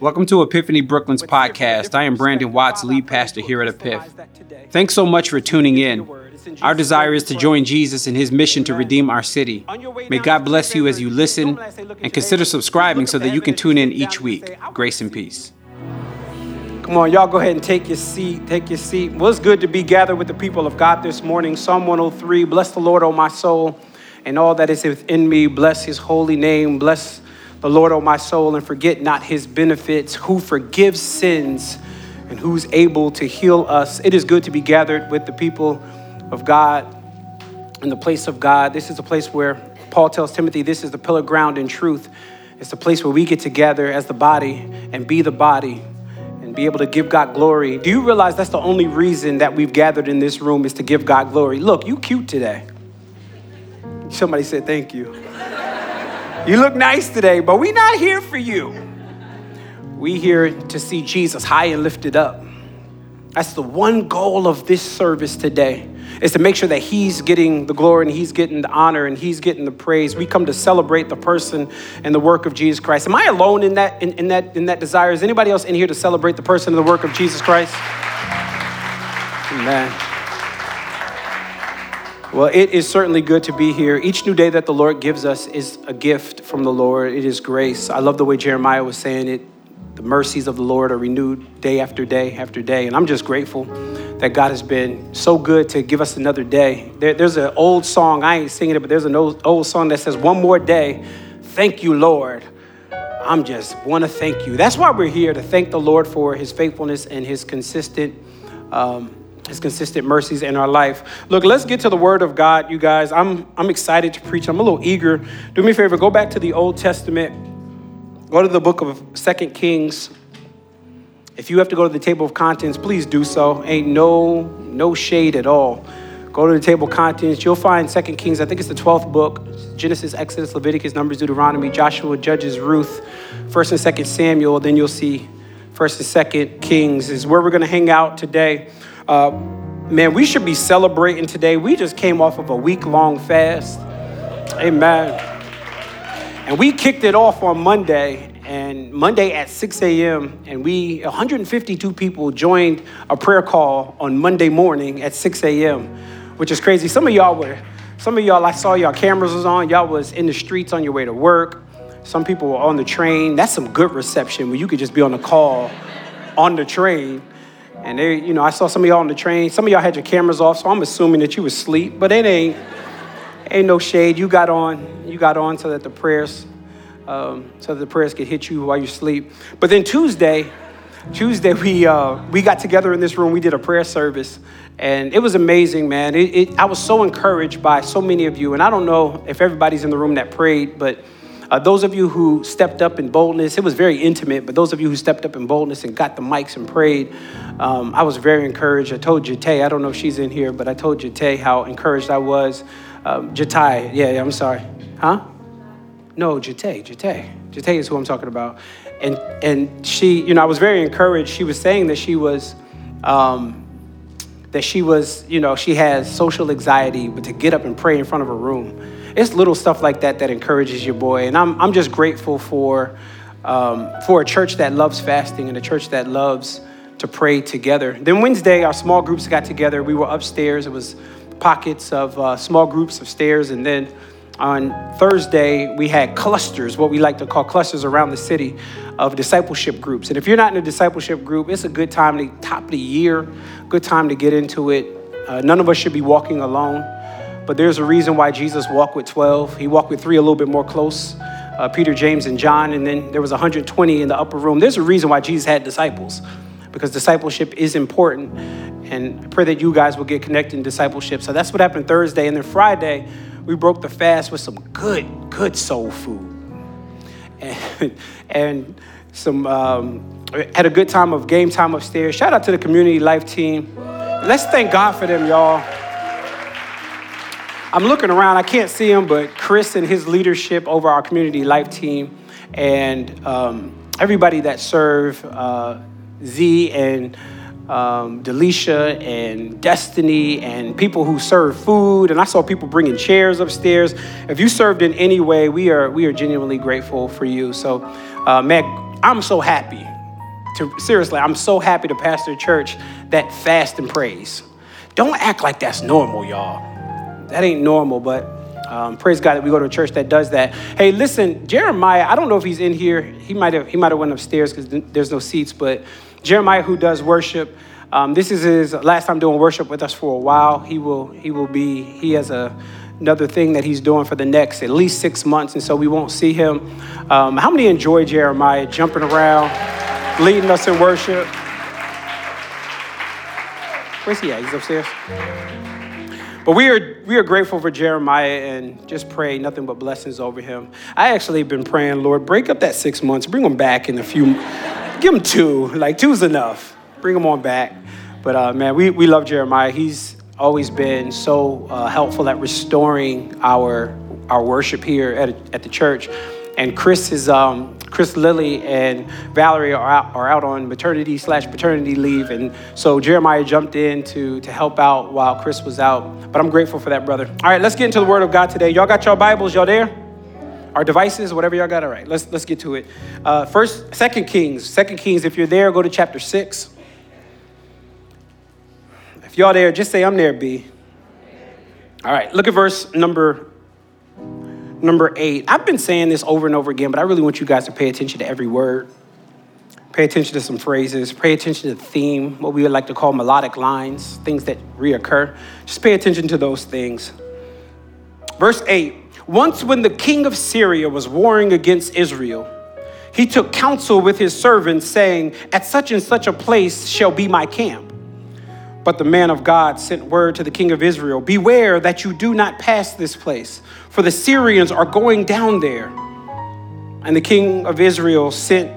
Welcome to Epiphany Brooklyn's podcast. I am Brandon Watts, lead pastor here at Epiph. Thanks so much for tuning in. Our desire is to join Jesus in his mission to redeem our city. May God bless you as you listen, and consider subscribing so that you can tune in each week. Grace and peace. Come on, y'all, go ahead and take your seat. Take your seat. Well, it's good to be gathered with the people of God this morning. Psalm 103, bless the Lord, O my soul, and all that is within me. Bless his holy name. Bless the Lord, O my soul, and forget not his benefits, who forgives sins and who's able to heal us. It is good to be gathered with the people of God in the place of God. This is a place where Paul tells Timothy, this is the pillar ground in truth. It's the place where we get together as the body and be the body, be able to give God glory. Do you realize that's the only reason that we've gathered in this room is to give God glory? Look, you cute today. Somebody said, thank you. You look nice today, but we're not here for you. We're here to see Jesus high and lifted up. That's the one goal of this service today, is to make sure that he's getting the glory and he's getting the honor and he's getting the praise. We come to celebrate the person and the work of Jesus Christ. Am I alone in that in that desire? Is anybody else in here to celebrate the person and the work of Jesus Christ? Amen. Well, it is certainly good to be here. Each new day that the Lord gives us is a gift from the Lord. It is grace. I love the way Jeremiah was saying it. The mercies of the Lord are renewed day after day after day. And I'm just grateful that God has been so good to give us another day. There's an old song, I ain't singing it, but there's an old song that says, one more day, thank you, Lord. I'm just want to thank you. That's why we're here, to thank the Lord for his faithfulness and his consistent mercies in our life. Look, let's get to the word of God, you guys. I'm excited to preach. I'm a little eager. Do me a favor, go back to the Old Testament. Go to the book of 2 Kings. If you have to go to the table of contents, please do so. Ain't no shade at all. Go to the table of contents. You'll find 2 Kings, I think it's the 12th book. Genesis, Exodus, Leviticus, Numbers, Deuteronomy, Joshua, Judges, Ruth, 1 and 2 Samuel. Then you'll see 1 and 2 Kings is where we're going to hang out today. Man, we should be celebrating today. We just came off of a week-long fast. Amen. And we kicked it off on Monday at 6 a.m. And 152 people joined a prayer call on Monday morning at 6 a.m., which is crazy. Some of y'all, I saw y'all cameras was on. Y'all was in the streets on your way to work. Some people were on the train. That's some good reception where you could just be on the call on the train. And they, you know, I saw some of y'all on the train. Some of y'all had your cameras off, so I'm assuming that you was asleep, but it ain't. Ain't no shade. You got on so that the prayers could hit you while you sleep. But then Tuesday we got together in this room. We did a prayer service, and it was amazing, man. I was so encouraged by so many of you, and I don't know if everybody's in the room that prayed, but those of you who stepped up in boldness, it was very intimate, but those of you who stepped up in boldness and got the mics and prayed, I was very encouraged. I told Jate, I don't know if she's in here, but I told Jate how encouraged I was. Jatai, yeah, I'm sorry. Huh? No, Jate. Jate is who I'm talking about. And she, you know, I was very encouraged. She was saying that she was, you know, she has social anxiety, but to get up and pray in front of a room. It's little stuff like that that encourages your boy. And I'm just grateful for a church that loves fasting and a church that loves to pray together. Then Wednesday, our small groups got together. We were upstairs. It was pockets of small groups of stairs. And then on Thursday, we had clusters, what we like to call clusters around the city of discipleship groups. And if you're not in a discipleship group, it's a good time to top the year, good time to get into it. None of us should be walking alone, but there's a reason why Jesus walked with 12. He walked with 3 a little bit more close, Peter, James, and John. And then there was 120 in the upper room. There's a reason why Jesus had disciples, because discipleship is important. And I pray that you guys will get connected in discipleship. So that's what happened Thursday. And then Friday, we broke the fast with some good soul food. And some had a good time of game time upstairs. Shout out to the community life team. Let's thank God for them, y'all. I'm looking around. I can't see them, but Chris and his leadership over our community life team, and everybody that served, Z and Delisha and Destiny, and people who serve food. And I saw people bringing chairs upstairs. If you served in any way, we are genuinely grateful for you. So, man, I'm so happy. Seriously, I'm so happy to pastor a church that fasts and prays. Don't act like that's normal, y'all. That ain't normal, but praise God that we go to a church that does that. Hey, listen, Jeremiah, I don't know if he's in here. He might have went upstairs because there's no seats, but Jeremiah, who does worship, this is his last time doing worship with us for a while. He has another thing that he's doing for the next at least 6 months, and so we won't see him. How many enjoy Jeremiah jumping around, leading us in worship? Where's he at? He's upstairs. But we are grateful for Jeremiah and just pray nothing but blessings over him. I actually have been praying, Lord, break up that 6 months, bring him back in a few, give him two, like two's enough. Bring him on back. But man, we love Jeremiah. He's always been so helpful at restoring our worship here at the church. And Chris, Lily, and Valerie are out on maternity/paternity leave. And so Jeremiah jumped in to help out while Chris was out. But I'm grateful for that, brother. All right, let's get into the Word of God today. Y'all got y'all Bibles? Y'all there? Our devices, whatever y'all got. All right, let's get to it. Second Kings, if you're there, go to chapter 6. If y'all there, just say, I'm there, B. All right, look at verse number 8. I've been saying this over and over again, but I really want you guys to pay attention to every word. Pay attention to some phrases. Pay attention to the theme, what we would like to call melodic lines, things that reoccur. Just pay attention to those things. Verse 8, once when the king of Syria was warring against Israel, he took counsel with his servants, saying, at such and such a place shall be my camp. But the man of God sent word to the king of Israel, beware that you do not pass this place, for the Syrians are going down there. And the king of Israel sent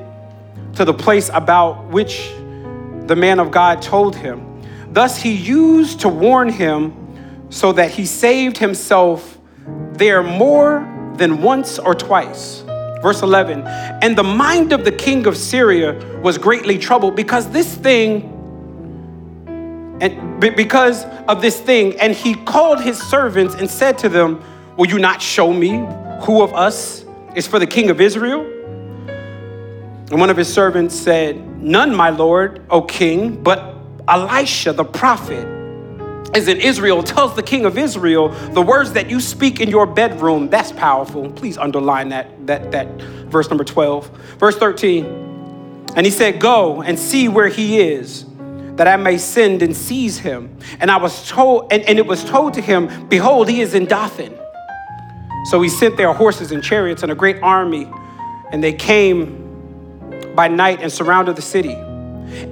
to the place about which the man of God told him. Thus he used to warn him so that he saved himself there more than once or twice. Verse 11, and the mind of the king of Syria was greatly troubled because of this thing, and he called his servants and said to them, will you not show me who of us is for the king of Israel? And one of his servants said, none, my lord, O king, but Elisha the prophet is in Israel, tells the king of Israel the words that you speak in your bedroom. That's powerful. Please underline that verse number 12. Verse 13, and he said, go and see where he is, that I may send and seize him. And I was told, and it was told to him, behold, he is in Dothan. So he sent their horses and chariots and a great army, and they came by night and surrounded the city.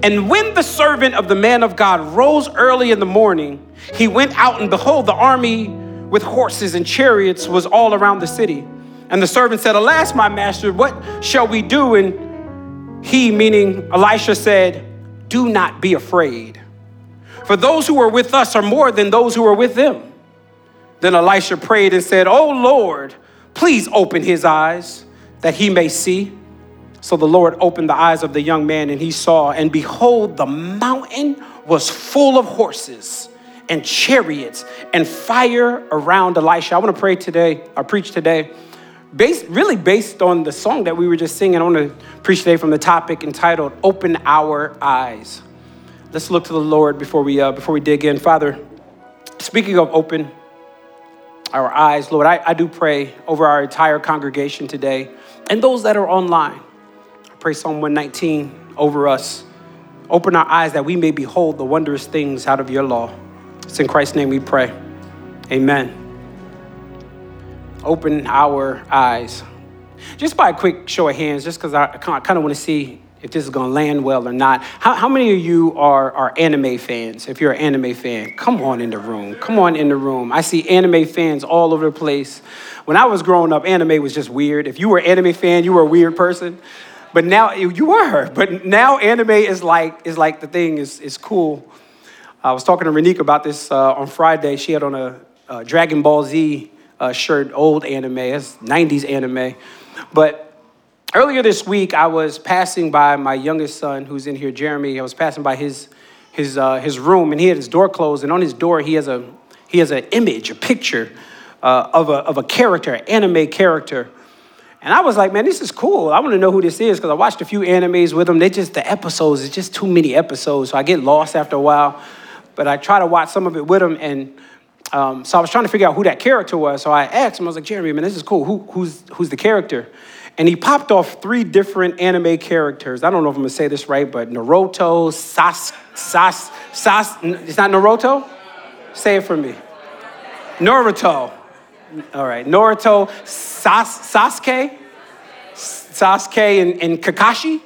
And when the servant of the man of God rose early in the morning, he went out, and behold, the army with horses and chariots was all around the city. And the servant said, alas, my master, what shall we do? And he, meaning Elisha, said, do not be afraid, for those who are with us are more than those who are with them. Then Elisha prayed and said, oh Lord, please open his eyes that he may see. So the Lord opened the eyes of the young man, and he saw, and behold, the mountain was full of horses and chariots and fire around Elisha. I want to preach today, based on the song that we were just singing. I want to preach today from the topic entitled, Open Our Eyes. Let's look to the Lord before we dig in. Father, speaking of open our eyes, Lord, I do pray over our entire congregation today and those that are online. I pray Psalm 119 over us. Open our eyes that we may behold the wondrous things out of your law. It's in Christ's name we pray. Amen. Open our eyes. Just by a quick show of hands, just because I kind of want to see if this is going to land well or not. How many of you are anime fans? If you're an anime fan, come on in the room. Come on in the room. I see anime fans all over the place. When I was growing up, anime was just weird. If you were an anime fan, you were a weird person. But now you were. But now anime is like the thing is cool. I was talking to Renique about this on Friday. She had on a Dragon Ball Z shirt, old anime, that's 90s anime. But earlier this week, I was passing by my youngest son, who's in here, Jeremy. I was passing by his room, and he had his door closed. And on his door, he has an image, a picture of a character, anime character. And I was like, man, this is cool. I want to know who this is because I watched a few animes with them. The episodes, it's just too many episodes. So I get lost after a while. But I try to watch some of it with them. And so I was trying to figure out who that character was. So I asked him, I was like, Jeremy, man, this is cool. Who's the character? And he popped off three different anime characters. I don't know if I'm going to say this right, but Naruto, it's not Naruto? Say it for me. Naruto. All right, Naruto, Sasuke, and Kakashi?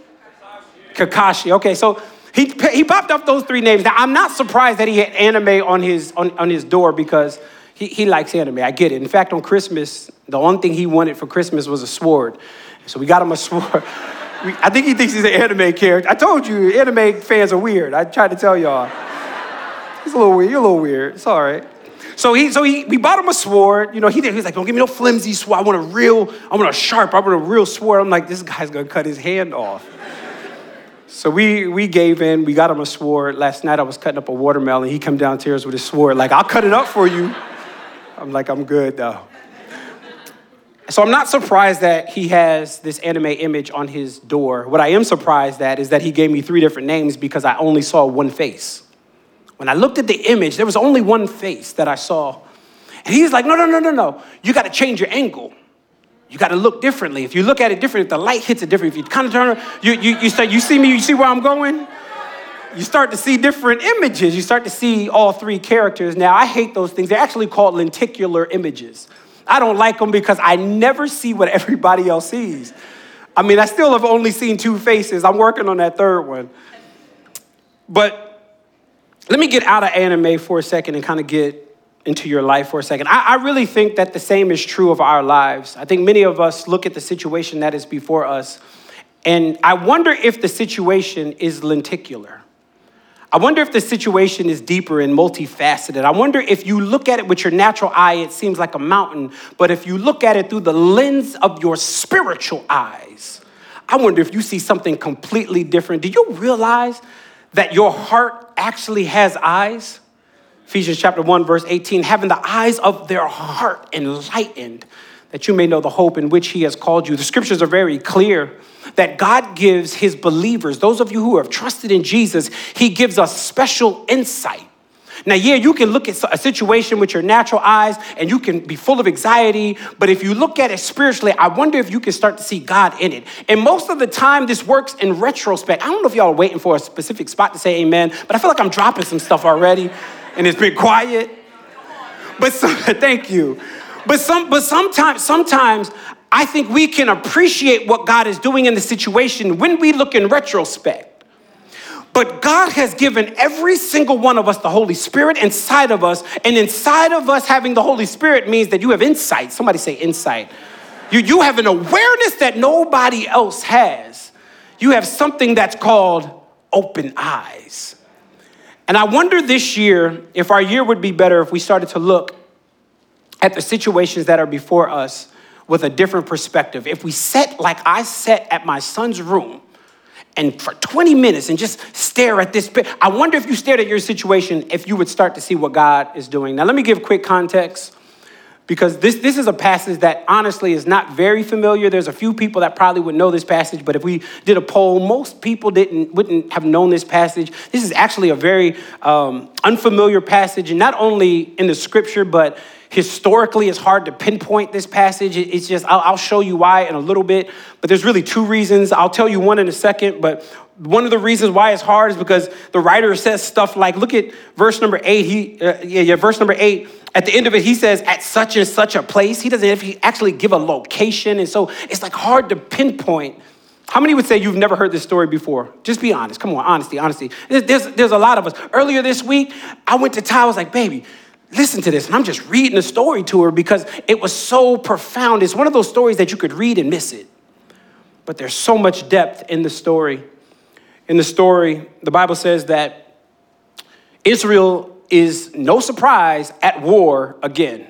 Kakashi, okay, so he popped up those three names. Now, I'm not surprised that he had anime on his door because he likes anime, I get it. In fact, on Christmas, the only thing he wanted for Christmas was a sword. So we got him a sword. I think he thinks he's an anime character. I told you, anime fans are weird. I tried to tell y'all. He's a little weird, you're a little weird, it's all right. So we bought him a sword. You know, he was like, don't give me no flimsy sword. I want a real sword. I'm like, this guy's gonna cut his hand off. So we gave in, we got him a sword. Last night I was cutting up a watermelon. He come downstairs with his sword, like, I'll cut it up for you. I'm like, I'm good though. So I'm not surprised that he has this anime image on his door. What I am surprised at is that he gave me three different names because I only saw one face. When I looked at the image, there was only one face that I saw. And he's like, no. You got to change your angle. You got to look differently. If you look at it different, if the light hits it different, if you kind of turn around, you start, you see me, you see where I'm going? You start to see different images. You start to see all three characters. Now, I hate those things. They're actually called lenticular images. I don't like them because I never see what everybody else sees. I mean, I still have only seen two faces. I'm working on that third one. But let me get out of anime for a second and kind of get into your life for a second. I really think that the same is true of our lives. I think many of us look at the situation that is before us, and I wonder if the situation is lenticular. I wonder if the situation is deeper and multifaceted. I wonder if you look at it with your natural eye, it seems like a mountain, but if you look at it through the lens of your spiritual eyes, I wonder if you see something completely different. Do you realize that your heart actually has eyes? Ephesians chapter 1, verse 18, having the eyes of their heart enlightened, that you may know the hope in which he has called you. The scriptures are very clear that God gives his believers, those of you who have trusted in Jesus, he gives us special insight. Now, yeah, you can look at a situation with your natural eyes and you can be full of anxiety, but if you look at it spiritually, I wonder if you can start to see God in it. And most of the time, this works in retrospect. I don't know if y'all are waiting for a specific spot to say amen, but I feel like I'm dropping some stuff already and it's been quiet. Thank you. But sometimes I think we can appreciate what God is doing in the situation when we look in retrospect. But God has given every single one of us the Holy Spirit inside of us, and inside of us having the Holy Spirit means that you have insight. Somebody say insight. You have an awareness that nobody else has. You have something that's called open eyes. And I wonder this year if our year would be better if we started to look at the situations that are before us with a different perspective. If we sat like I sat at my son's room, and for 20 minutes and just stare at this. I wonder if you stared at your situation, if you would start to see what God is doing. Now, let me give quick context because this is a passage that honestly is not very familiar. There's a few people that probably would know this passage, but if we did a poll, most people wouldn't have known this passage. This is actually a very unfamiliar passage, and not only in the scripture, but historically, it's hard to pinpoint this passage. It's just, I'll show you why in a little bit, but there's really two reasons. I'll tell you one in a second, but one of the reasons why it's hard is because the writer says stuff like, look at verse number 8. Verse number 8, at the end of it, he says, at such and such a place. He doesn't actually give a location, and so it's like hard to pinpoint. How many would say you've never heard this story before? Just be honest. Come on, honesty. There's a lot of us. Earlier this week, I went to Ty, I was like, baby, listen to this. And I'm just reading the story to her because it was so profound. It's one of those stories that you could read and miss it. But there's so much depth in the story. In the story, the Bible says that Israel is, no surprise, at war again.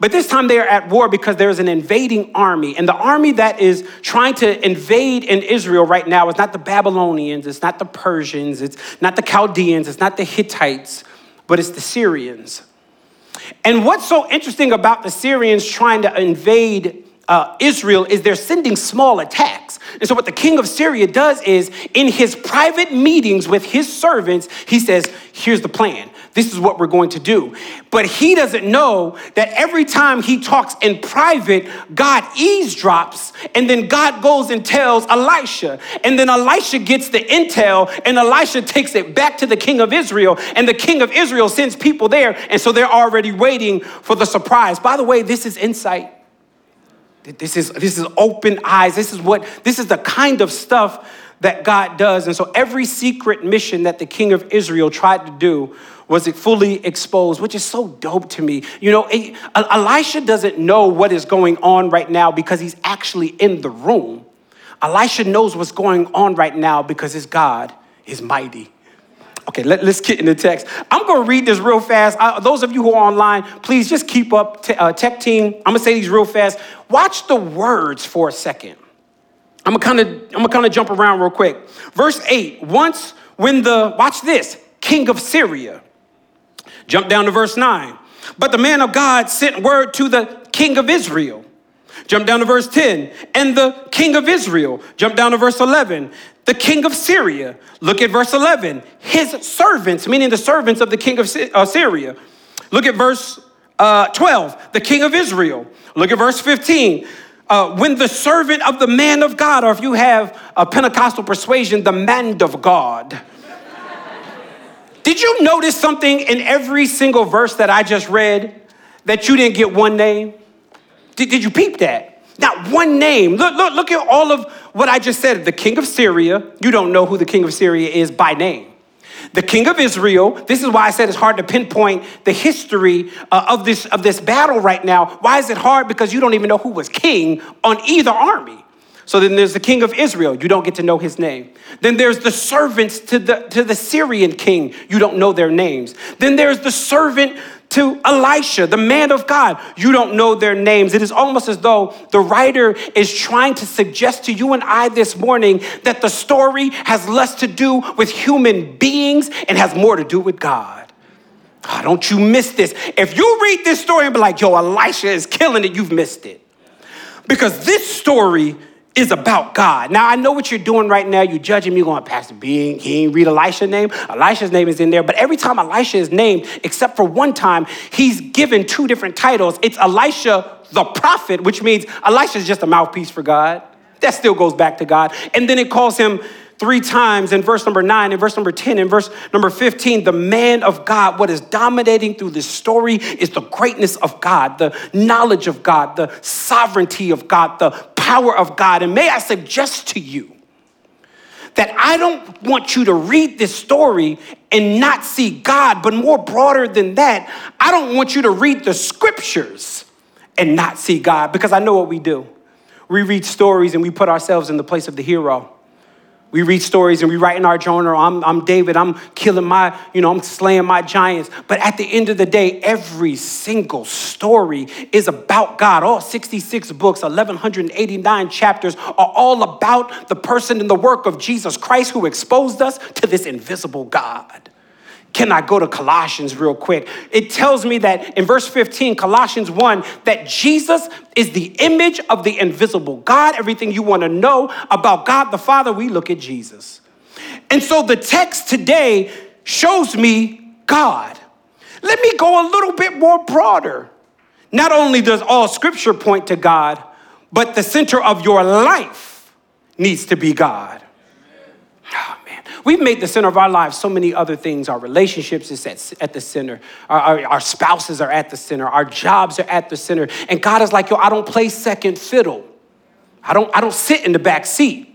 But this time they are at war because there's an invading army. And the army that is trying to invade in Israel right now is not the Babylonians, it's not the Persians, it's not the Chaldeans, it's not the Hittites, but it's the Syrians. And what's so interesting about the Syrians trying to invade Israel is they're sending small attacks. And so what the king of Syria does is in his private meetings with his servants, he says, here's the plan. This is what we're going to do. But he doesn't know that every time he talks in private, God eavesdrops, and then God goes and tells Elisha. And then Elisha gets the intel, and Elisha takes it back to the king of Israel, and the king of Israel sends people there, and so they're already waiting for the surprise. By the way, this is insight. This is open eyes. This is the kind of stuff that God does. And so every secret mission that the king of Israel tried to do was fully exposed, which is so dope to me. You know, Elisha doesn't know what is going on right now because he's actually in the room. Elisha knows what's going on right now because his God is mighty. Okay, let's get in the text. I'm going to read this real fast. Those of you who are online, please just keep up. Tech team, I'm going to say these real fast. Watch the words for a second. I'm gonna kind of jump around real quick. Verse 8, once when the, watch this, king of Syria. Jump down to verse 9. But the man of God sent word to the king of Israel. Jump down to verse 10. And the king of Israel. Jump down to verse 11. The king of Syria. Look at verse 11. His servants, meaning the servants of the king of Syria. Look at verse 12. The king of Israel. Look at verse 15. When the servant of the man of God, or if you have a Pentecostal persuasion, the man of God. Did you notice something in every single verse that I just read that you didn't get one name? Did you peep that? Not one name. Look at all of what I just said. The king of Syria, you don't know who the king of Syria is by name. The king of Israel, this is why I said it's hard to pinpoint the history of this battle right now. Why is it hard? Because you don't even know who was king on either army. So then there's the king of Israel. You don't get to know his name. Then there's the servants to the Syrian king. You don't know their names. Then there's the servant to Elisha, the man of God. You don't know their names. It is almost as though the writer is trying to suggest to you and I this morning that the story has less to do with human beings and has more to do with God. Oh, don't you miss this. If you read this story and be like, yo, Elisha is killing it, you've missed it. Because this story is about God. Now, I know what you're doing right now. You're judging me going, Pastor B, he ain't read Elisha's name. Elisha's name is in there. But every time Elisha is named, except for one time, he's given two different titles. It's Elisha the prophet, which means Elisha's just a mouthpiece for God. That still goes back to God. And then it calls him three times in verse number 9, in verse number 10, in verse number 15, the man of God. What is dominating through this story is the greatness of God, the knowledge of God, the sovereignty of God, the power of God. And may I suggest to you that I don't want you to read this story and not see God, but more broader than that, I don't want you to read the scriptures and not see God, because I know what we do. We read stories and we put ourselves in the place of the hero. We read stories and we write in our journal, I'm David, I'm killing my, I'm slaying my giants. But at the end of the day, every single story is about God. All 66 books, 1,189 chapters are all about the person and the work of Jesus Christ who exposed us to this invisible God. Can I go to Colossians real quick? It tells me that in verse 15, Colossians 1, that Jesus is the image of the invisible God. Everything you want to know about God the Father, we look at Jesus. And so the text today shows me God. Let me go a little bit more broader. Not only does all scripture point to God, but the center of your life needs to be God. We've made the center of our lives so many other things. Our relationships is at the center. Our spouses are at the center. Our jobs are at the center. And God is like, yo, I don't play second fiddle. I don't sit in the back seat.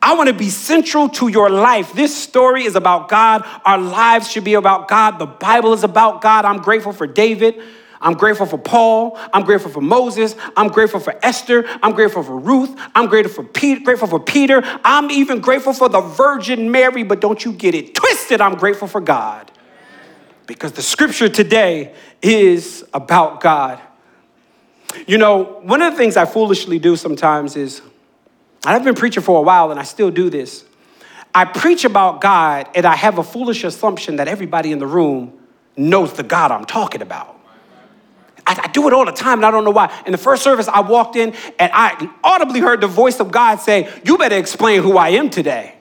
I want to be central to your life. This story is about God. Our lives should be about God. The Bible is about God. I'm grateful for David. I'm grateful for Paul. I'm grateful for Moses. I'm grateful for Esther. I'm grateful for Ruth. I'm grateful for Peter. I'm even grateful for the Virgin Mary, but don't you get it twisted. I'm grateful for God, because the scripture today is about God. You know, one of the things I foolishly do sometimes is, I've been preaching for a while and I still do this. I preach about God and I have a foolish assumption that everybody in the room knows the God I'm talking about. I do it all the time, and I don't know why. In the first service, I walked in, and I audibly heard the voice of God say, you better explain who I am today.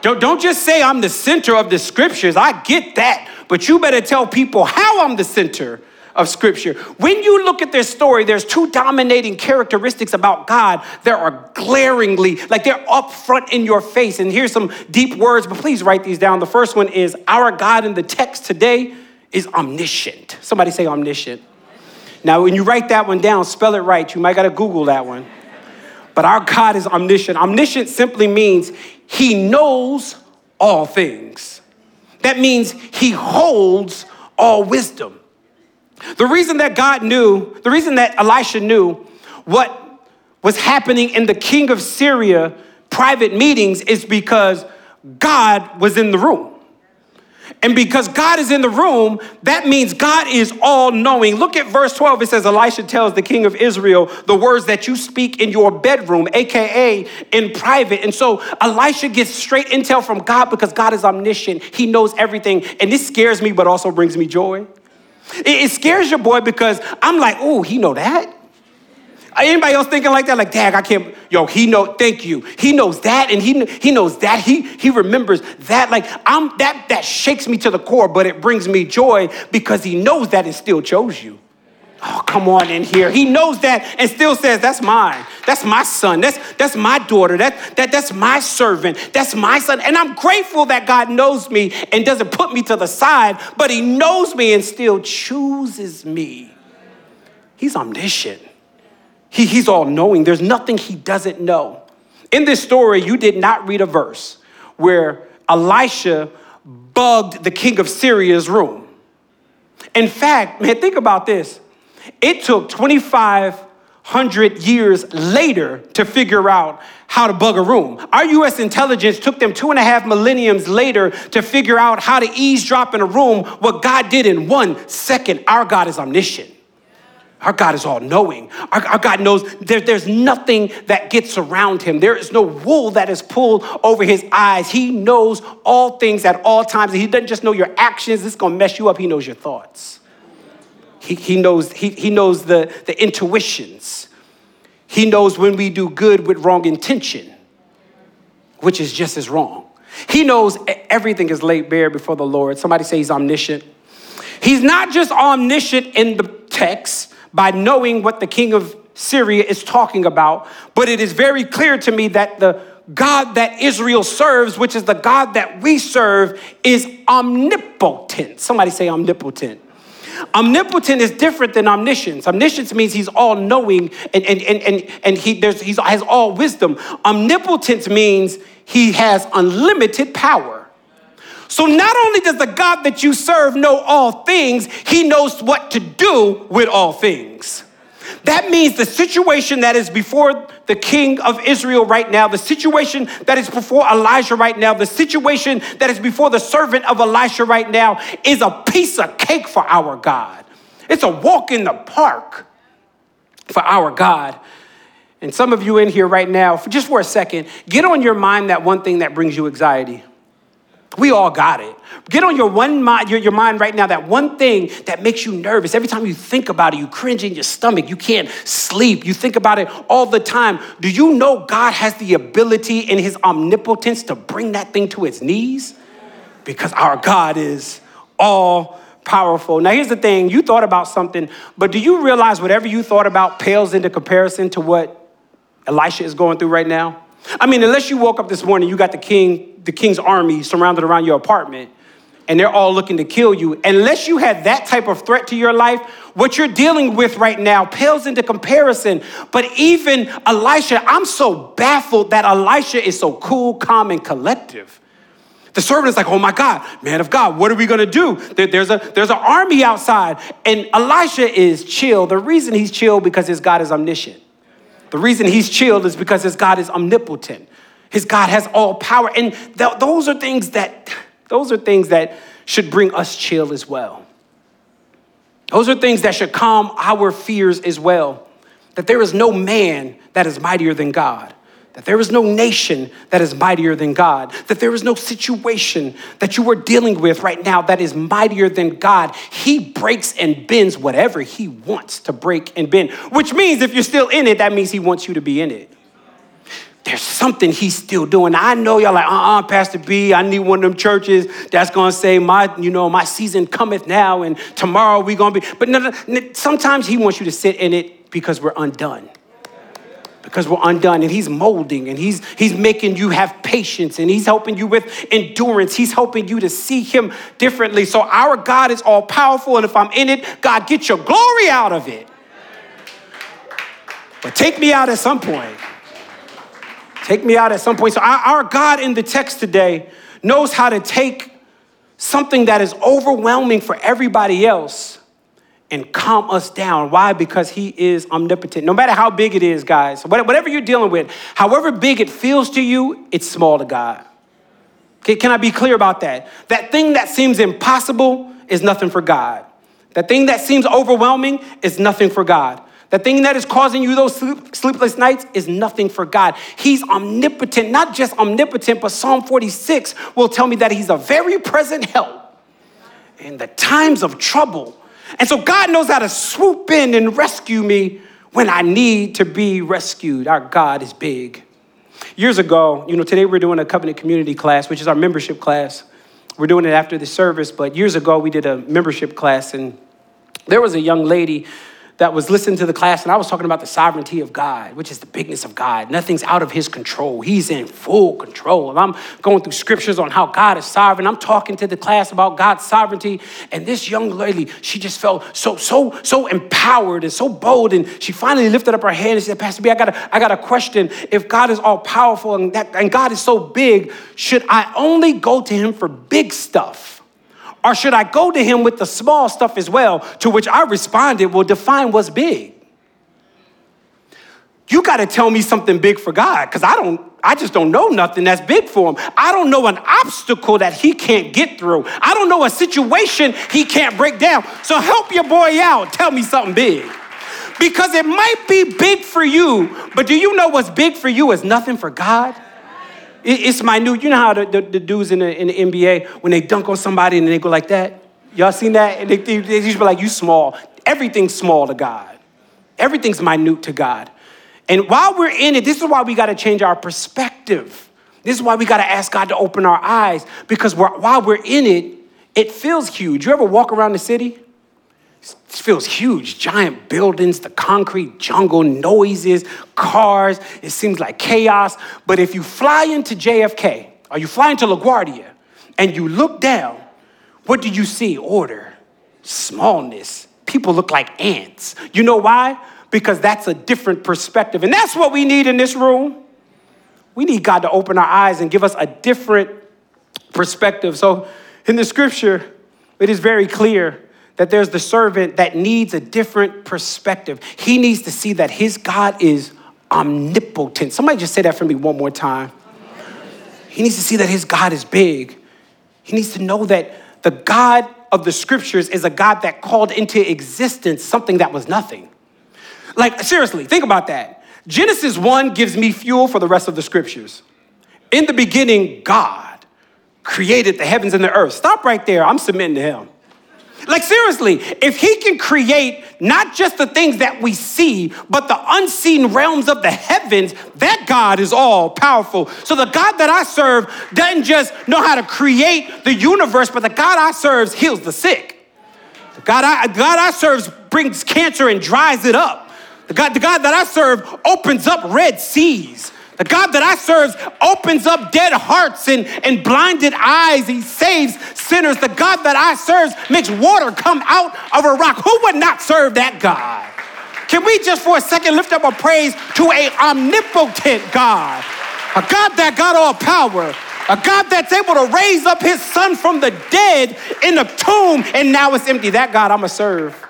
Don't just say I'm the center of the scriptures. I get that, but you better tell people how I'm the center of scripture. When you look at their story, there's two dominating characteristics about God that are glaringly, like they're up front in your face. And here's some deep words, but please write these down. The first one is, our God in the text today is omniscient. Somebody say omniscient. Now, when you write that one down, spell it right. You might got to Google that one. But our God is omniscient. Omniscient simply means he knows all things. That means he holds all wisdom. The reason that God knew, the reason that Elisha knew what was happening in the king of Syria private meetings is because God was in the room. And because God is in the room, that means God is all-knowing. Look at verse 12. It says, Elisha tells the king of Israel the words that you speak in your bedroom, a.k.a. in private. And so Elisha gets straight intel from God because God is omniscient. He knows everything. And this scares me, but also brings me joy. It scares your boy because I'm like, oh, he know that? Anybody else thinking like that? Like, dang, I can't. Yo, he know. Thank you. He knows that, and he knows that. He remembers that. Like, I'm that shakes me to the core, but it brings me joy because he knows that and still chose you. Oh, come on in here. He knows that and still says, that's mine. That's my son. That's my daughter. That's my servant. That's my son. And I'm grateful that God knows me and doesn't put me to the side, but he knows me and still chooses me. He's omniscient. He's all-knowing. There's nothing he doesn't know. In this story, you did not read a verse where Elisha bugged the king of Syria's room. In fact, man, think about this. It took 2,500 years later to figure out how to bug a room. Our U.S. intelligence took them 2.5 millenniums later to figure out how to eavesdrop in a room what God did in 1 second. Our God is omniscient. Our God is all-knowing. Our God knows there's nothing that gets around him. There is no wool that is pulled over his eyes. He knows all things at all times. And he doesn't just know your actions. This is going to mess you up. He knows your thoughts. He knows the intuitions. He knows when we do good with wrong intention, which is just as wrong. He knows everything is laid bare before the Lord. Somebody say he's omniscient. He's not just omniscient in the text by knowing what the king of Syria is talking about, but it is very clear to me that the God that Israel serves, which is the God that we serve, is omnipotent. Somebody say omnipotent. Omnipotent is different than omniscience. Omniscience means he's all-knowing and he has all wisdom. Omnipotence means he has unlimited power. So not only does the God that you serve know all things, he knows what to do with all things. That means the situation that is before the king of Israel right now, the situation that is before Elijah right now, the situation that is before the servant of Elisha right now is a piece of cake for our God. It's a walk in the park for our God. And some of you in here right now, for a second, get on your mind that one thing that brings you anxiety. We all got it. Get on your mind right now, that one thing that makes you nervous. Every time you think about it, you cringe in your stomach. You can't sleep. You think about it all the time. Do you know God has the ability in his omnipotence to bring that thing to its knees? Because our God is all-powerful. Now, here's the thing. You thought about something, but do you realize whatever you thought about pales into comparison to what Elisha is going through right now? I mean, unless you woke up this morning, you got the king's army surrounded around your apartment, and they're all looking to kill you. Unless you had that type of threat to your life, what you're dealing with right now pales into comparison. But even Elisha, I'm so baffled that Elisha is so cool, calm, and collective. The servant is like, oh my God, man of God, what are we gonna do? There's an army outside. And Elisha is chill. The reason he's chill because his God is omniscient. The reason he's chilled is because his God is omnipotent. His God has all power. And those are things that should bring us chill as well. Those are things that should calm our fears as well. That there is no man that is mightier than God. that there is no nation that is mightier than God, that there is no situation that you are dealing with right now that is mightier than God. He breaks and bends whatever he wants to break and bend, which means if you're still in it, that means he wants you to be in it. There's something he's still doing. I know y'all like, Pastor B, I need one of them churches that's going to say my season cometh now and tomorrow we going to be. But no, sometimes he wants you to sit in it because we're undone. Because we're undone, and he's molding, and he's making you have patience, and he's helping you with endurance. He's helping you to see him differently. So our God is all powerful, and if I'm in it, God, get your glory out of it. But take me out at some point. Take me out at some point. So our God in the text today knows how to take something that is overwhelming for everybody else and calm us down. Why? Because he is omnipotent. No matter how big it is, guys, whatever you're dealing with, however big it feels to you, it's small to God. Okay, can I be clear about that? That thing that seems impossible is nothing for God. That thing that seems overwhelming is nothing for God. That thing that is causing you those sleepless nights is nothing for God. He's omnipotent, not just omnipotent, but Psalm 46 will tell me that he's a very present help in the times of trouble. And so God knows how to swoop in and rescue me when I need to be rescued. Our God is big. Years ago, today we're doing a covenant community class, which is our membership class. We're doing it after the service, but years ago we did a membership class, and there was a young lady that was listening to the class, and I was talking about the sovereignty of God, which is the bigness of God. Nothing's out of his control. He's in full control. And I'm going through scriptures on how God is sovereign. I'm talking to the class about God's sovereignty. And this young lady, she just felt so empowered and so bold. And she finally lifted up her hand and she said, Pastor B, I got a question. If God is all powerful and God is so big, should I only go to him for big stuff? Or should I go to him with the small stuff as well? To which I responded, well, define what's big. You got to tell me something big for God, because I just don't know nothing that's big for him. I don't know an obstacle that he can't get through. I don't know a situation he can't break down. So help your boy out. Tell me something big. Because it might be big for you, but do you know what's big for you is nothing for God? It's minute. You know how the dudes in the NBA, when they dunk on somebody and they go like that? Y'all seen that? And they used to be like, you small. Everything's small to God. Everything's minute to God. And while we're in it, this is why we got to change our perspective. This is why we got to ask God to open our eyes, because while we're in it, it feels huge. You ever walk around the city? It feels huge, giant buildings, the concrete jungle, noises, cars. It seems like chaos. But if you fly into JFK or you fly into LaGuardia and you look down, what do you see? Order, smallness. People look like ants. You know why? Because that's a different perspective. And that's what we need in this room. We need God to open our eyes and give us a different perspective. So in the scripture, it is very clear that there's the servant that needs a different perspective. He needs to see that his God is omnipotent. Somebody just say that for me one more time. He needs to see that his God is big. He needs to know that the God of the scriptures is a God that called into existence something that was nothing. Like, seriously, think about that. Genesis 1 gives me fuel for the rest of the scriptures. In the beginning, God created the heavens and the earth. Stop right there. I'm submitting to him. Like, seriously, if he can create not just the things that we see, but the unseen realms of the heavens, that God is all powerful. So the God that I serve doesn't just know how to create the universe, but the God I serve heals the sick. The God I serve brings cancer and dries it up. The God that I serve opens up Red Seas. The God that I serve opens up dead hearts and blinded eyes. He saves sinners. The God that I serve makes water come out of a rock. Who would not serve that God? Can we just for a second lift up a praise to an omnipotent God, a God that got all power, a God that's able to raise up his son from the dead in a tomb and now it's empty. That God I'm going to serve.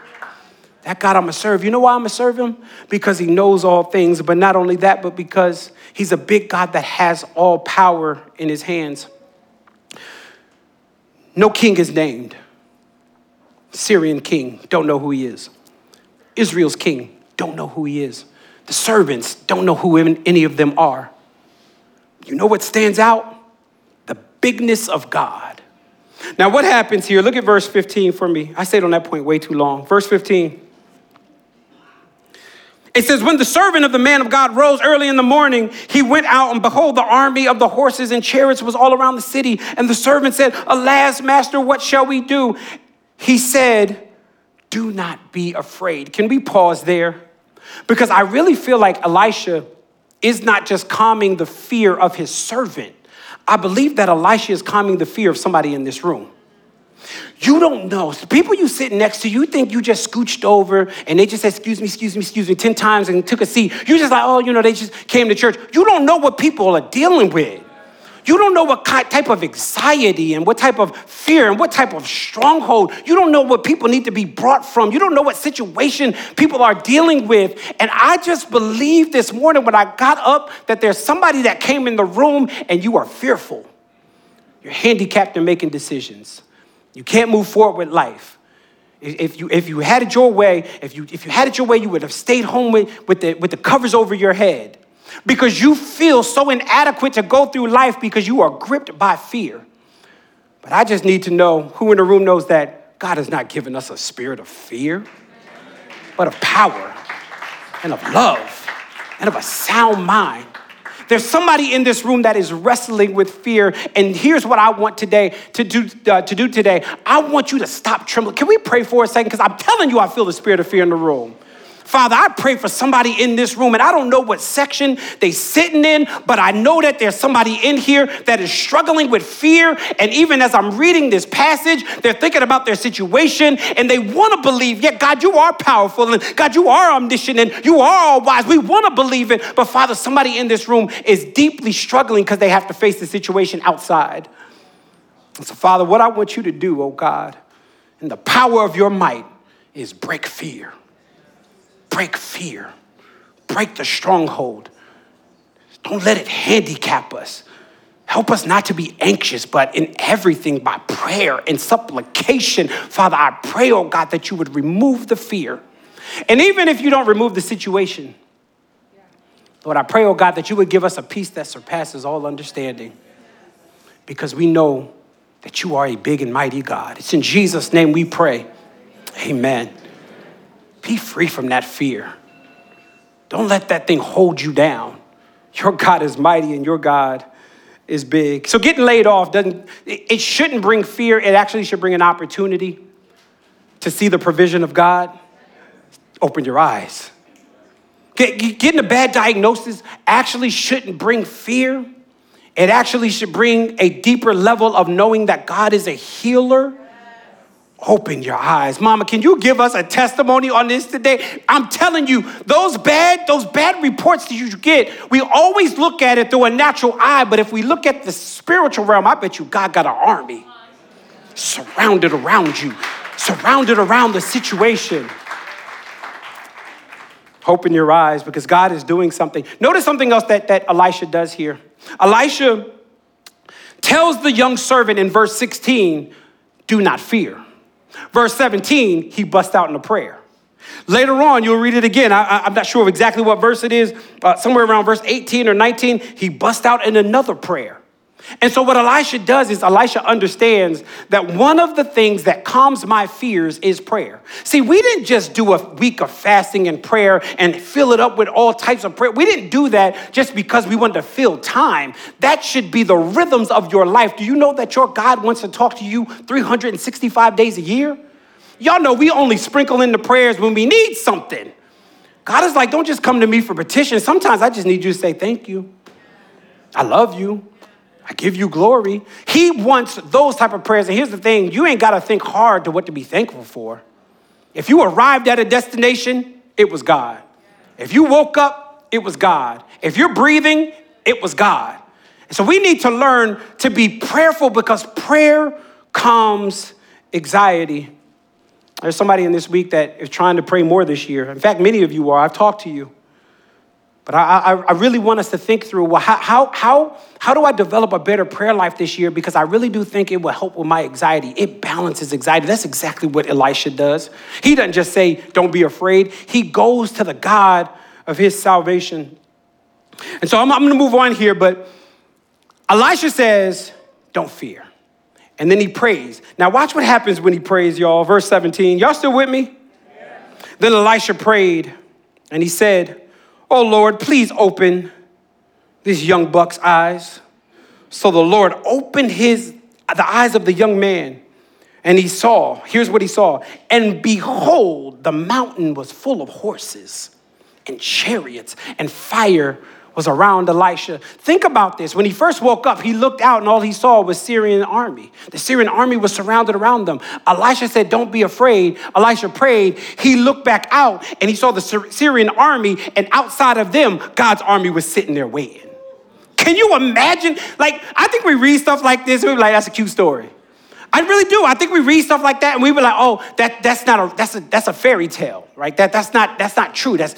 That God I'm going to serve. You know why I'm going to serve him? Because he knows all things, but not only that, but because he's a big God that has all power in his hands. No king is named. Syrian king, don't know who he is. Israel's king, don't know who he is. The servants, don't know who any of them are. You know what stands out? The bigness of God. Now, what happens here? Look at verse 15 for me. I stayed on that point way too long. Verse 15. It says, when the servant of the man of God rose early in the morning, he went out, and behold, the army of the horses and chariots was all around the city. And the servant said, alas, master, what shall we do? He said, do not be afraid. Can we pause there? Because I really feel like Elisha is not just calming the fear of his servant. I believe that Elisha is calming the fear of somebody in this room. You don't know. The people you sit next to, you think you just scooched over and they just said, excuse me, 10 times and took a seat. You just like, oh, you know, they just came to church. You don't know what people are dealing with. You don't know what type of anxiety and what type of fear and what type of stronghold. You don't know what people need to be brought from. You don't know what situation people are dealing with. And I just believe this morning when I got up that there's somebody that came in the room and you are fearful. You're handicapped in making decisions. You can't move forward with life. If you had it your way, you would have stayed home with the covers over your head because you feel so inadequate to go through life because you are gripped by fear. But I just need to know who in the room knows that God has not given us a spirit of fear, but of power and of love and of a sound mind. There's somebody in this room that is wrestling with fear. And here's what I want today to do today. I want you to stop trembling. Can we pray for a second? Because I'm telling you, I feel the spirit of fear in the room. Father, I pray for somebody in this room, and I don't know what section they're sitting in, but I know that there's somebody in here that is struggling with fear. And even as I'm reading this passage, they're thinking about their situation, and they want to believe, yeah, God, you are powerful, and God, you are omniscient, and you are all wise. We want to believe it. But Father, somebody in this room is deeply struggling because they have to face the situation outside. And so, Father, what I want you to do, oh God, in the power of your might is break fear. Break fear. Break the stronghold. Don't let it handicap us. Help us not to be anxious, but in everything by prayer and supplication. Father, I pray, oh God, that you would remove the fear. And even if you don't remove the situation, Lord, I pray, oh God, that you would give us a peace that surpasses all understanding because we know that you are a big and mighty God. It's in Jesus' name we pray. Amen. Be free from that fear. Don't let that thing hold you down. Your God is mighty and your God is big. So getting laid off shouldn't bring fear. It actually should bring an opportunity to see the provision of God. Open your eyes. Getting a bad diagnosis actually shouldn't bring fear. It actually should bring a deeper level of knowing that God is a healer. Open your eyes. Mama, can you give us a testimony on this today? I'm telling you, those bad reports that you get, we always look at it through a natural eye, but if we look at the spiritual realm, I bet you God got an army surrounded around you, surrounded around the situation. Open your eyes because God is doing something. Notice something else that Elisha does here. Elisha tells the young servant in verse 16, do not fear. Verse 17, he busts out in a prayer. Later on, you'll read it again. I'm not sure of exactly what verse it is. Somewhere around verse 18 or 19, he busts out in another prayer. And so what Elisha does is Elisha understands that one of the things that calms my fears is prayer. See, we didn't just do a week of fasting and prayer and fill it up with all types of prayer. We didn't do that just because we wanted to fill time. That should be the rhythms of your life. Do you know that your God wants to talk to you 365 days a year? Y'all know we only sprinkle in the prayers when we need something. God is like, don't just come to me for petitions. Sometimes I just need you to say, thank you. I love you. I give you glory. He wants those type of prayers. And here's the thing. You ain't got to think hard to what to be thankful for. If you arrived at a destination, it was God. If you woke up, it was God. If you're breathing, it was God. And so we need to learn to be prayerful because prayer calms anxiety. There's somebody in this week that is trying to pray more this year. In fact, many of you are. I've talked to you. But I really want us to think through, well, how do I develop a better prayer life this year? Because I really do think it will help with my anxiety. It balances anxiety. That's exactly what Elisha does. He doesn't just say, don't be afraid. He goes to the God of his salvation. And so I'm going to move on here, but Elisha says, don't fear. And then he prays. Now watch what happens when he prays, y'all. Verse 17. Y'all still with me? Yeah. Then Elisha prayed and he said, oh, Lord, please open this young buck's eyes. So the Lord opened the eyes of the young man, and he saw, here's what he saw. And behold, the mountain was full of horses and chariots, and fire was around Elisha. Think about this. When he first woke up, he looked out and all he saw was Syrian army. The Syrian army was surrounded around them. Elisha said, don't be afraid. Elisha prayed. He looked back out and he saw the Syrian army, and outside of them, God's army was sitting there waiting. Can you imagine? Like, I think we read stuff like this and we're like, that's a cute story. I really do. I think we read stuff like that and we were like, oh, that's a fairy tale, right? That's not true. That's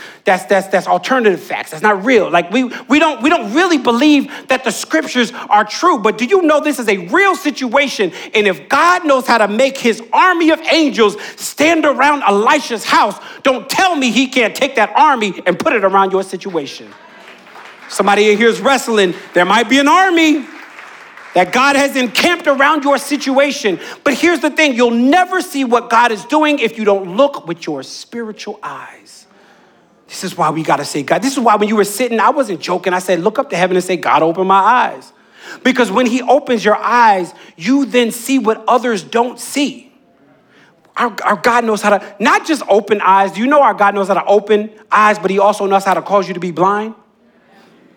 alternative facts. That's not real. Like we don't really believe that the scriptures are true. But do you know this is a real situation? And if God knows how to make his army of angels stand around Elisha's house, don't tell me he can't take that army and put it around your situation. Somebody in here is wrestling. There might be an army that God has encamped around your situation. But here's the thing, you'll never see what God is doing if you don't look with your spiritual eyes. This is why we gotta say, God, this is why when you were sitting, I wasn't joking. I said, look up to heaven and say, God, open my eyes. Because when he opens your eyes, you then see what others don't see. Our God knows how to, not just open eyes. Do you know our God knows how to open eyes, but he also knows how to cause you to be blind?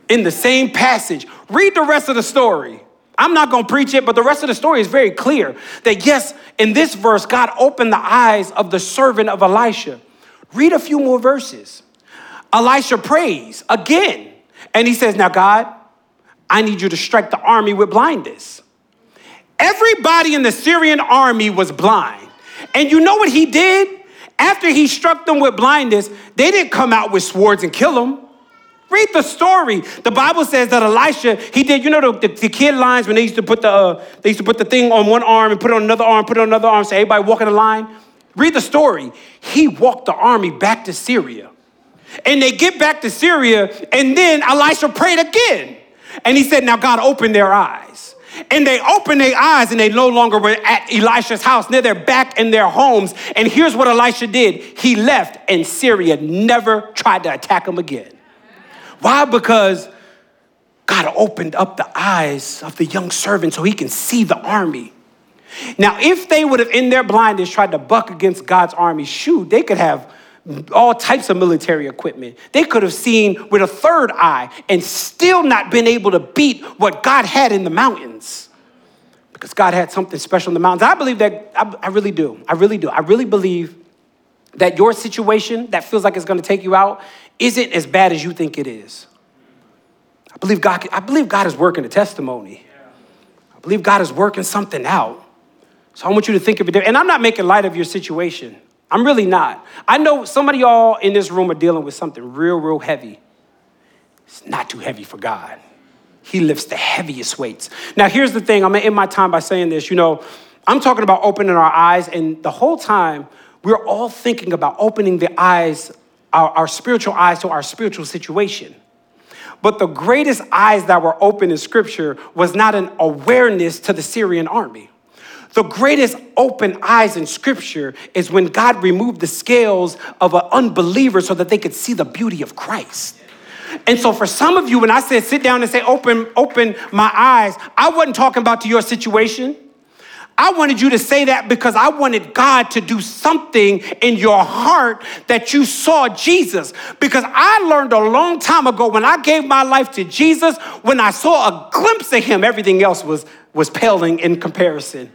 In the same passage, read the rest of the story. I'm not going to preach it, but the rest of the story is very clear that yes, in this verse, God opened the eyes of the servant of Elisha. Read a few more verses. Elisha prays again. And he says, now, God, I need you to strike the army with blindness. Everybody in the Syrian army was blind. And you know what he did? After he struck them with blindness, they didn't come out with swords and kill them. Read the story. The Bible says that Elisha, he did, you know, the kid lines when they used to put the thing on one arm and put it on another arm, put it on another arm, so everybody walk in a line. Read the story. He walked the army back to Syria. And they get back to Syria, and then Elisha prayed again. And he said, now God, open their eyes. And they opened their eyes, and they no longer were at Elisha's house. Now they're back in their homes. And here's what Elisha did. He left, and Syria never tried to attack him again. Why? Because God opened up the eyes of the young servant so he can see the army. Now, if they would have, in their blindness, tried to buck against God's army, shoot, they could have all types of military equipment. They could have seen with a third eye and still not been able to beat what God had in the mountains, because God had something special in the mountains. I believe that, I really do. I really do. I really believe that your situation that feels like it's going to take you out isn't as bad as you think it is. I believe God is working a testimony. I believe God is working something out. So I want you to think of it. And I'm not making light of your situation. I'm really not. I know some of y'all in this room are dealing with something real, real heavy. It's not too heavy for God. He lifts the heaviest weights. Now, here's the thing. I'm going to end my time by saying this. You know, I'm talking about opening our eyes, and the whole time, we're all thinking about opening the eyes, our spiritual eyes to our spiritual situation. But the greatest eyes that were opened in scripture was not an awareness to the Syrian army. The greatest open eyes in scripture is when God removed the scales of an unbeliever so that they could see the beauty of Christ. And so for some of you, when I said, sit down and say, open my eyes, I wasn't talking about to your situation. I wanted you to say that because I wanted God to do something in your heart that you saw Jesus. Because I learned a long time ago, when I gave my life to Jesus, when I saw a glimpse of him, everything else was paling in comparison.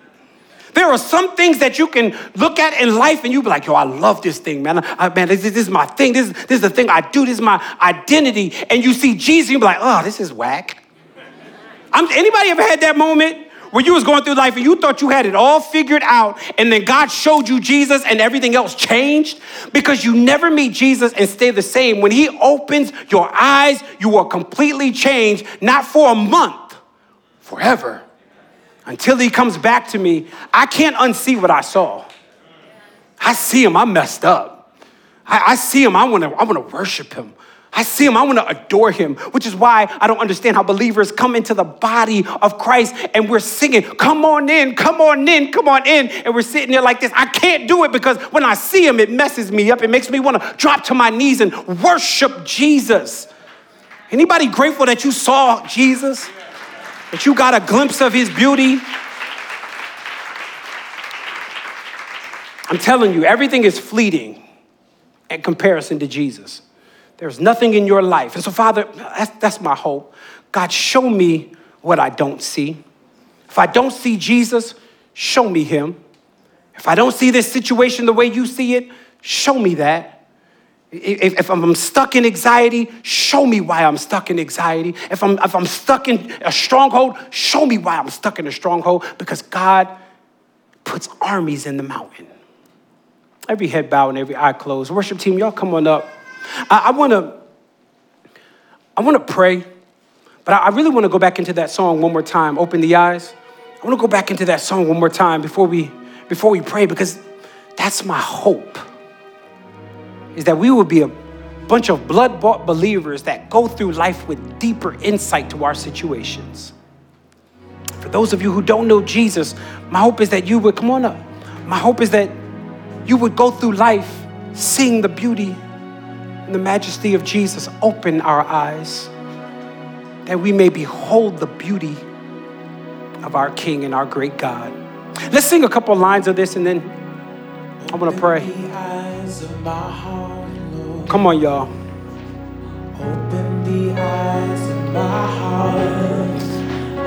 There are some things that you can look at in life and you'll be like, yo, I love this thing, man. This is my thing. This is the thing I do. This is my identity. And you see Jesus, you'll be like, oh, this is whack. Anybody ever had that moment? When you was going through life and you thought you had it all figured out, and then God showed you Jesus and everything else changed? Because you never meet Jesus and stay the same. When he opens your eyes, you are completely changed, not for a month, forever. Until he comes back to me, I can't unsee what I saw. I see him, I messed up. I see him, I wanna worship him. I see him. I want to adore him, which is why I don't understand how believers come into the body of Christ and we're singing, come on in, come on in, come on in. And we're sitting there like this. I can't do it because when I see him, it messes me up. It makes me want to drop to my knees and worship Jesus. Anybody grateful that you saw Jesus? That you got a glimpse of his beauty? I'm telling you, everything is fleeting in comparison to Jesus. There's nothing in your life. And so, Father, that's my hope. God, show me what I don't see. If I don't see Jesus, show me him. If I don't see this situation the way you see it, show me that. If I'm stuck in anxiety, show me why I'm stuck in anxiety. If I'm stuck in a stronghold, show me why I'm stuck in a stronghold. Because God puts armies in the mountain. Every head bowed and every eye closed. Worship team, y'all come on up. I want to pray, but I really want to go back into that song one more time. Open the eyes. I want to go back into that song one more time before we pray, because that's my hope, is that we will be a bunch of blood-bought believers that go through life with deeper insight to our situations. For those of you who don't know Jesus, my hope is that you would come on up. My hope is that you would go through life seeing the beauty and the majesty of Jesus. Open our eyes that we may behold the beauty of our King and our great God. Let's sing a couple lines of this and then I'm gonna pray. Come on, y'all. Open the eyes of my heart. I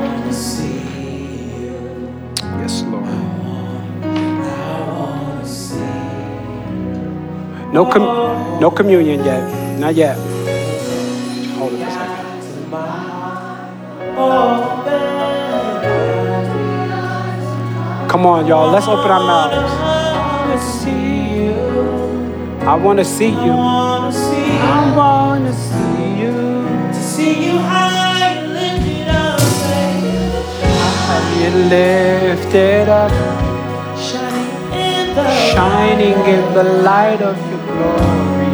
wanna see you. Yes, Lord. I wanna see you. No communion yet. Not yet. Hold it a second. Come on, y'all. Let's open our mouths. I want to see you. I want to see you. To see you high and lifted up. High and lifted up. Shining in the light of your glory.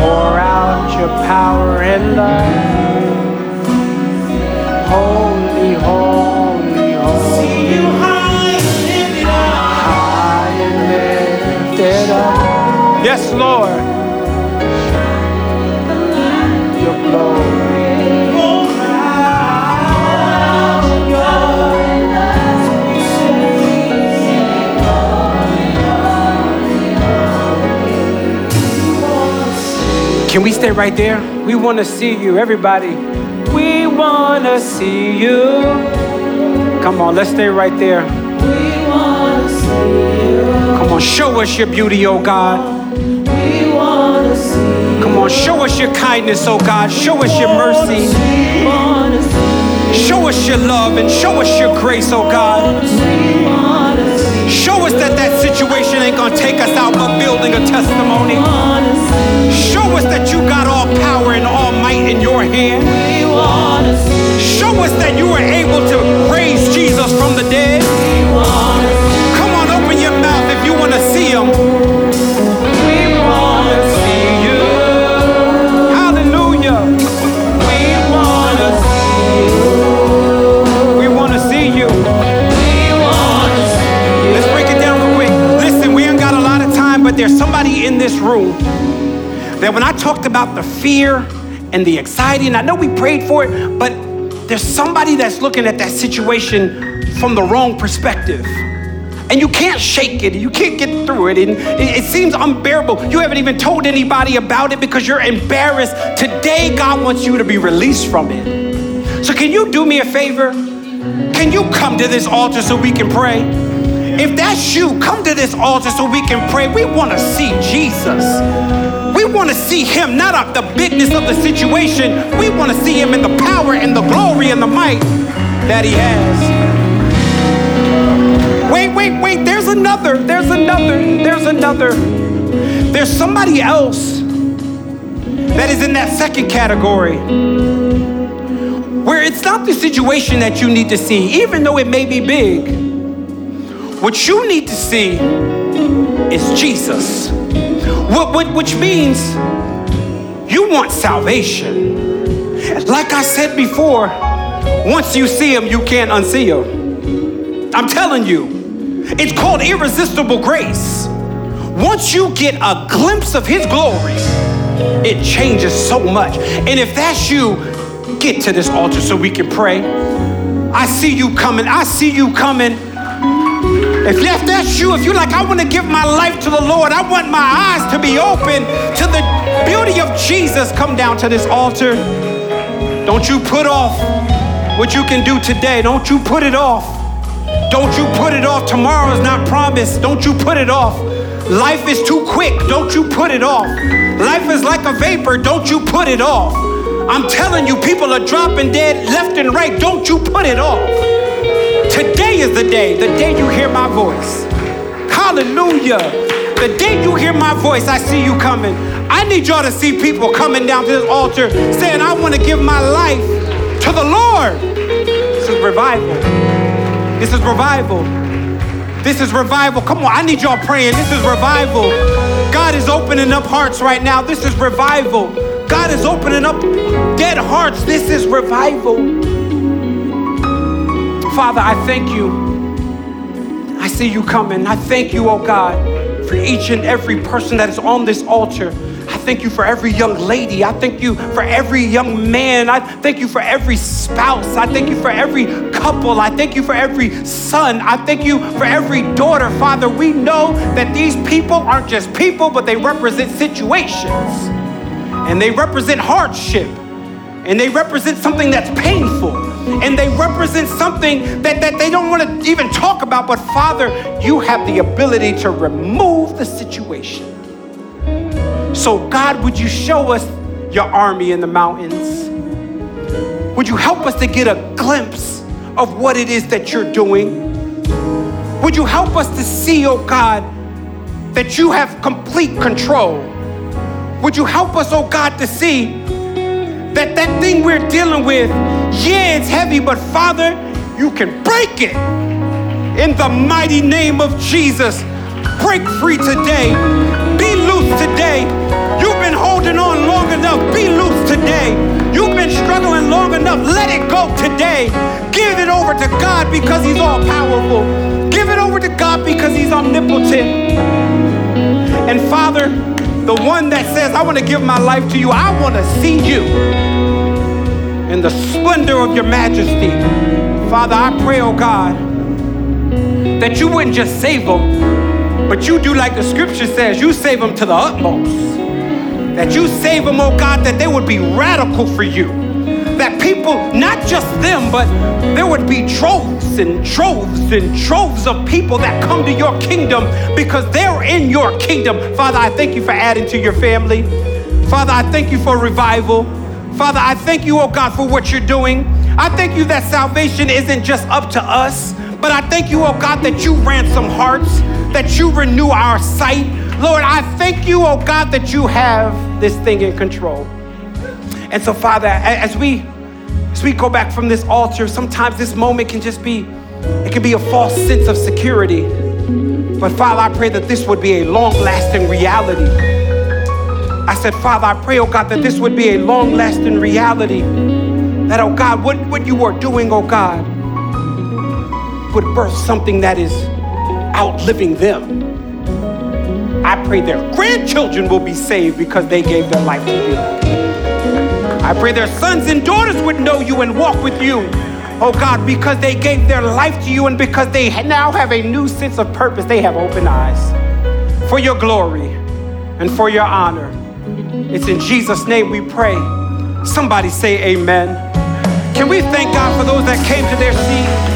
Pour out your power and love. Holy, holy, holy. See you high and lifted up. High and lifted up. Yes, Lord. Your glory. Can we stay right there? We want to see you, everybody. We want to see you. Come on, let's stay right there. We want to see you. Come on, show us your beauty, oh God. We want to see you. Come on, show us your kindness, oh God. Show us your mercy. Show us your love and show us your grace, oh God. Show us that situation ain't gonna take us out but building a testimony. Show us that you got all power and all might in your hand. Show us that you were able to raise Jesus from the dead. Come on, open your mouth if you want to see him. We want to see you. Hallelujah. We want to see you. We want to see you. Let's break it down real quick. Listen, we ain't got a lot of time, but there's somebody in this room that when I talked about the fear and the anxiety, and I know we prayed for it, but there's somebody that's looking at that situation from the wrong perspective. And you can't shake it. You can't get through it. And it seems unbearable. You haven't even told anybody about it because you're embarrassed. Today, God wants you to be released from it. So can you do me a favor? Can you come to this altar so we can pray? If that's you, come to this altar so we can pray. We want to see Jesus. We want to see him, not of the bigness of the situation. We want to see him in the power and the glory and the might that he has. Wait, there's another. There's somebody else that is in that second category where it's not the situation that you need to see, even though it may be big. What you need to see is Jesus. Which means you want salvation. Like I said before, once you see him, you can't unsee him. I'm telling you, it's called irresistible grace. Once you get a glimpse of his glory, it changes so much. And if that's you, get to this altar so we can pray. I see you coming. I see you coming. If that's you, if you're like, I want to give my life to the Lord, I want my eyes to be open to the beauty of Jesus, come down to this altar. Don't you put off what you can do today. Don't you put it off. Don't you put it off. Tomorrow's not promised. Don't you put it off. Life is too quick. Don't you put it off. Life is like a vapor. Don't you put it off. I'm telling you, people are dropping dead left and right. Don't you put it off. Today is the day you hear my voice. Hallelujah. The day you hear my voice, I see you coming. I need y'all to see people coming down to this altar saying, I want to give my life to the Lord. This is revival. This is revival. This is revival. Come on, I need y'all praying. This is revival. God is opening up hearts right now. This is revival. God is opening up dead hearts. This is revival. Father, I thank you. I see you coming. I thank you, oh God, for each and every person that is on this altar. I thank you for every young lady. I thank you for every young man. I thank you for every spouse. I thank you for every couple. I thank you for every son. I thank you for every daughter. Father, we know that these people aren't just people, but they represent situations. And they represent hardship. And they represent something that's painful. And they represent something that they don't want to even talk about. But Father, you have the ability to remove the situation. So God, would you show us your army in the mountains? Would you help us to get a glimpse of what it is that you're doing? Would you help us to see, oh God, that you have complete control? Would you help us, oh God, to see that thing we're dealing with, yeah, it's heavy, but Father, you can break it. In the mighty name of Jesus, break free today. Today, you've been holding on long enough. Be loose today. You've been struggling long enough. Let it go today. Give it over to God because he's all powerful. Give it over to God because he's omnipotent. And Father, the one that says, I want to give my life to you, I want to see you in the splendor of your majesty. Father, I pray, oh God, that you wouldn't just save them, but you do like the scripture says, you save them to the utmost. That you save them, oh God, that they would be radical for you. That people, not just them, but there would be troves and troves and troves of people that come to your kingdom because they're in your kingdom. Father, I thank you for adding to your family. Father, I thank you for revival. Father, I thank you, oh God, for what you're doing. I thank you that salvation isn't just up to us, but I thank you, oh God, that you ransom hearts, that you renew our sight. Lord, I thank you, oh God, that you have this thing in control. And so, Father, as we go back from this altar, sometimes this moment can just be, it can be a false sense of security. But Father, I pray that this would be a long-lasting reality. I said, Father, I pray, oh God, that this would be a long-lasting reality. That, oh God, what you are doing, oh God, would birth something that is outliving them. I pray their grandchildren will be saved because they gave their life to you. I pray their sons and daughters would know you and walk with you, oh God, because they gave their life to you and because they now have a new sense of purpose. They have open eyes for your glory and for your honor. It's in Jesus' name we pray. Somebody say amen. Can we thank God for those that came to their seat?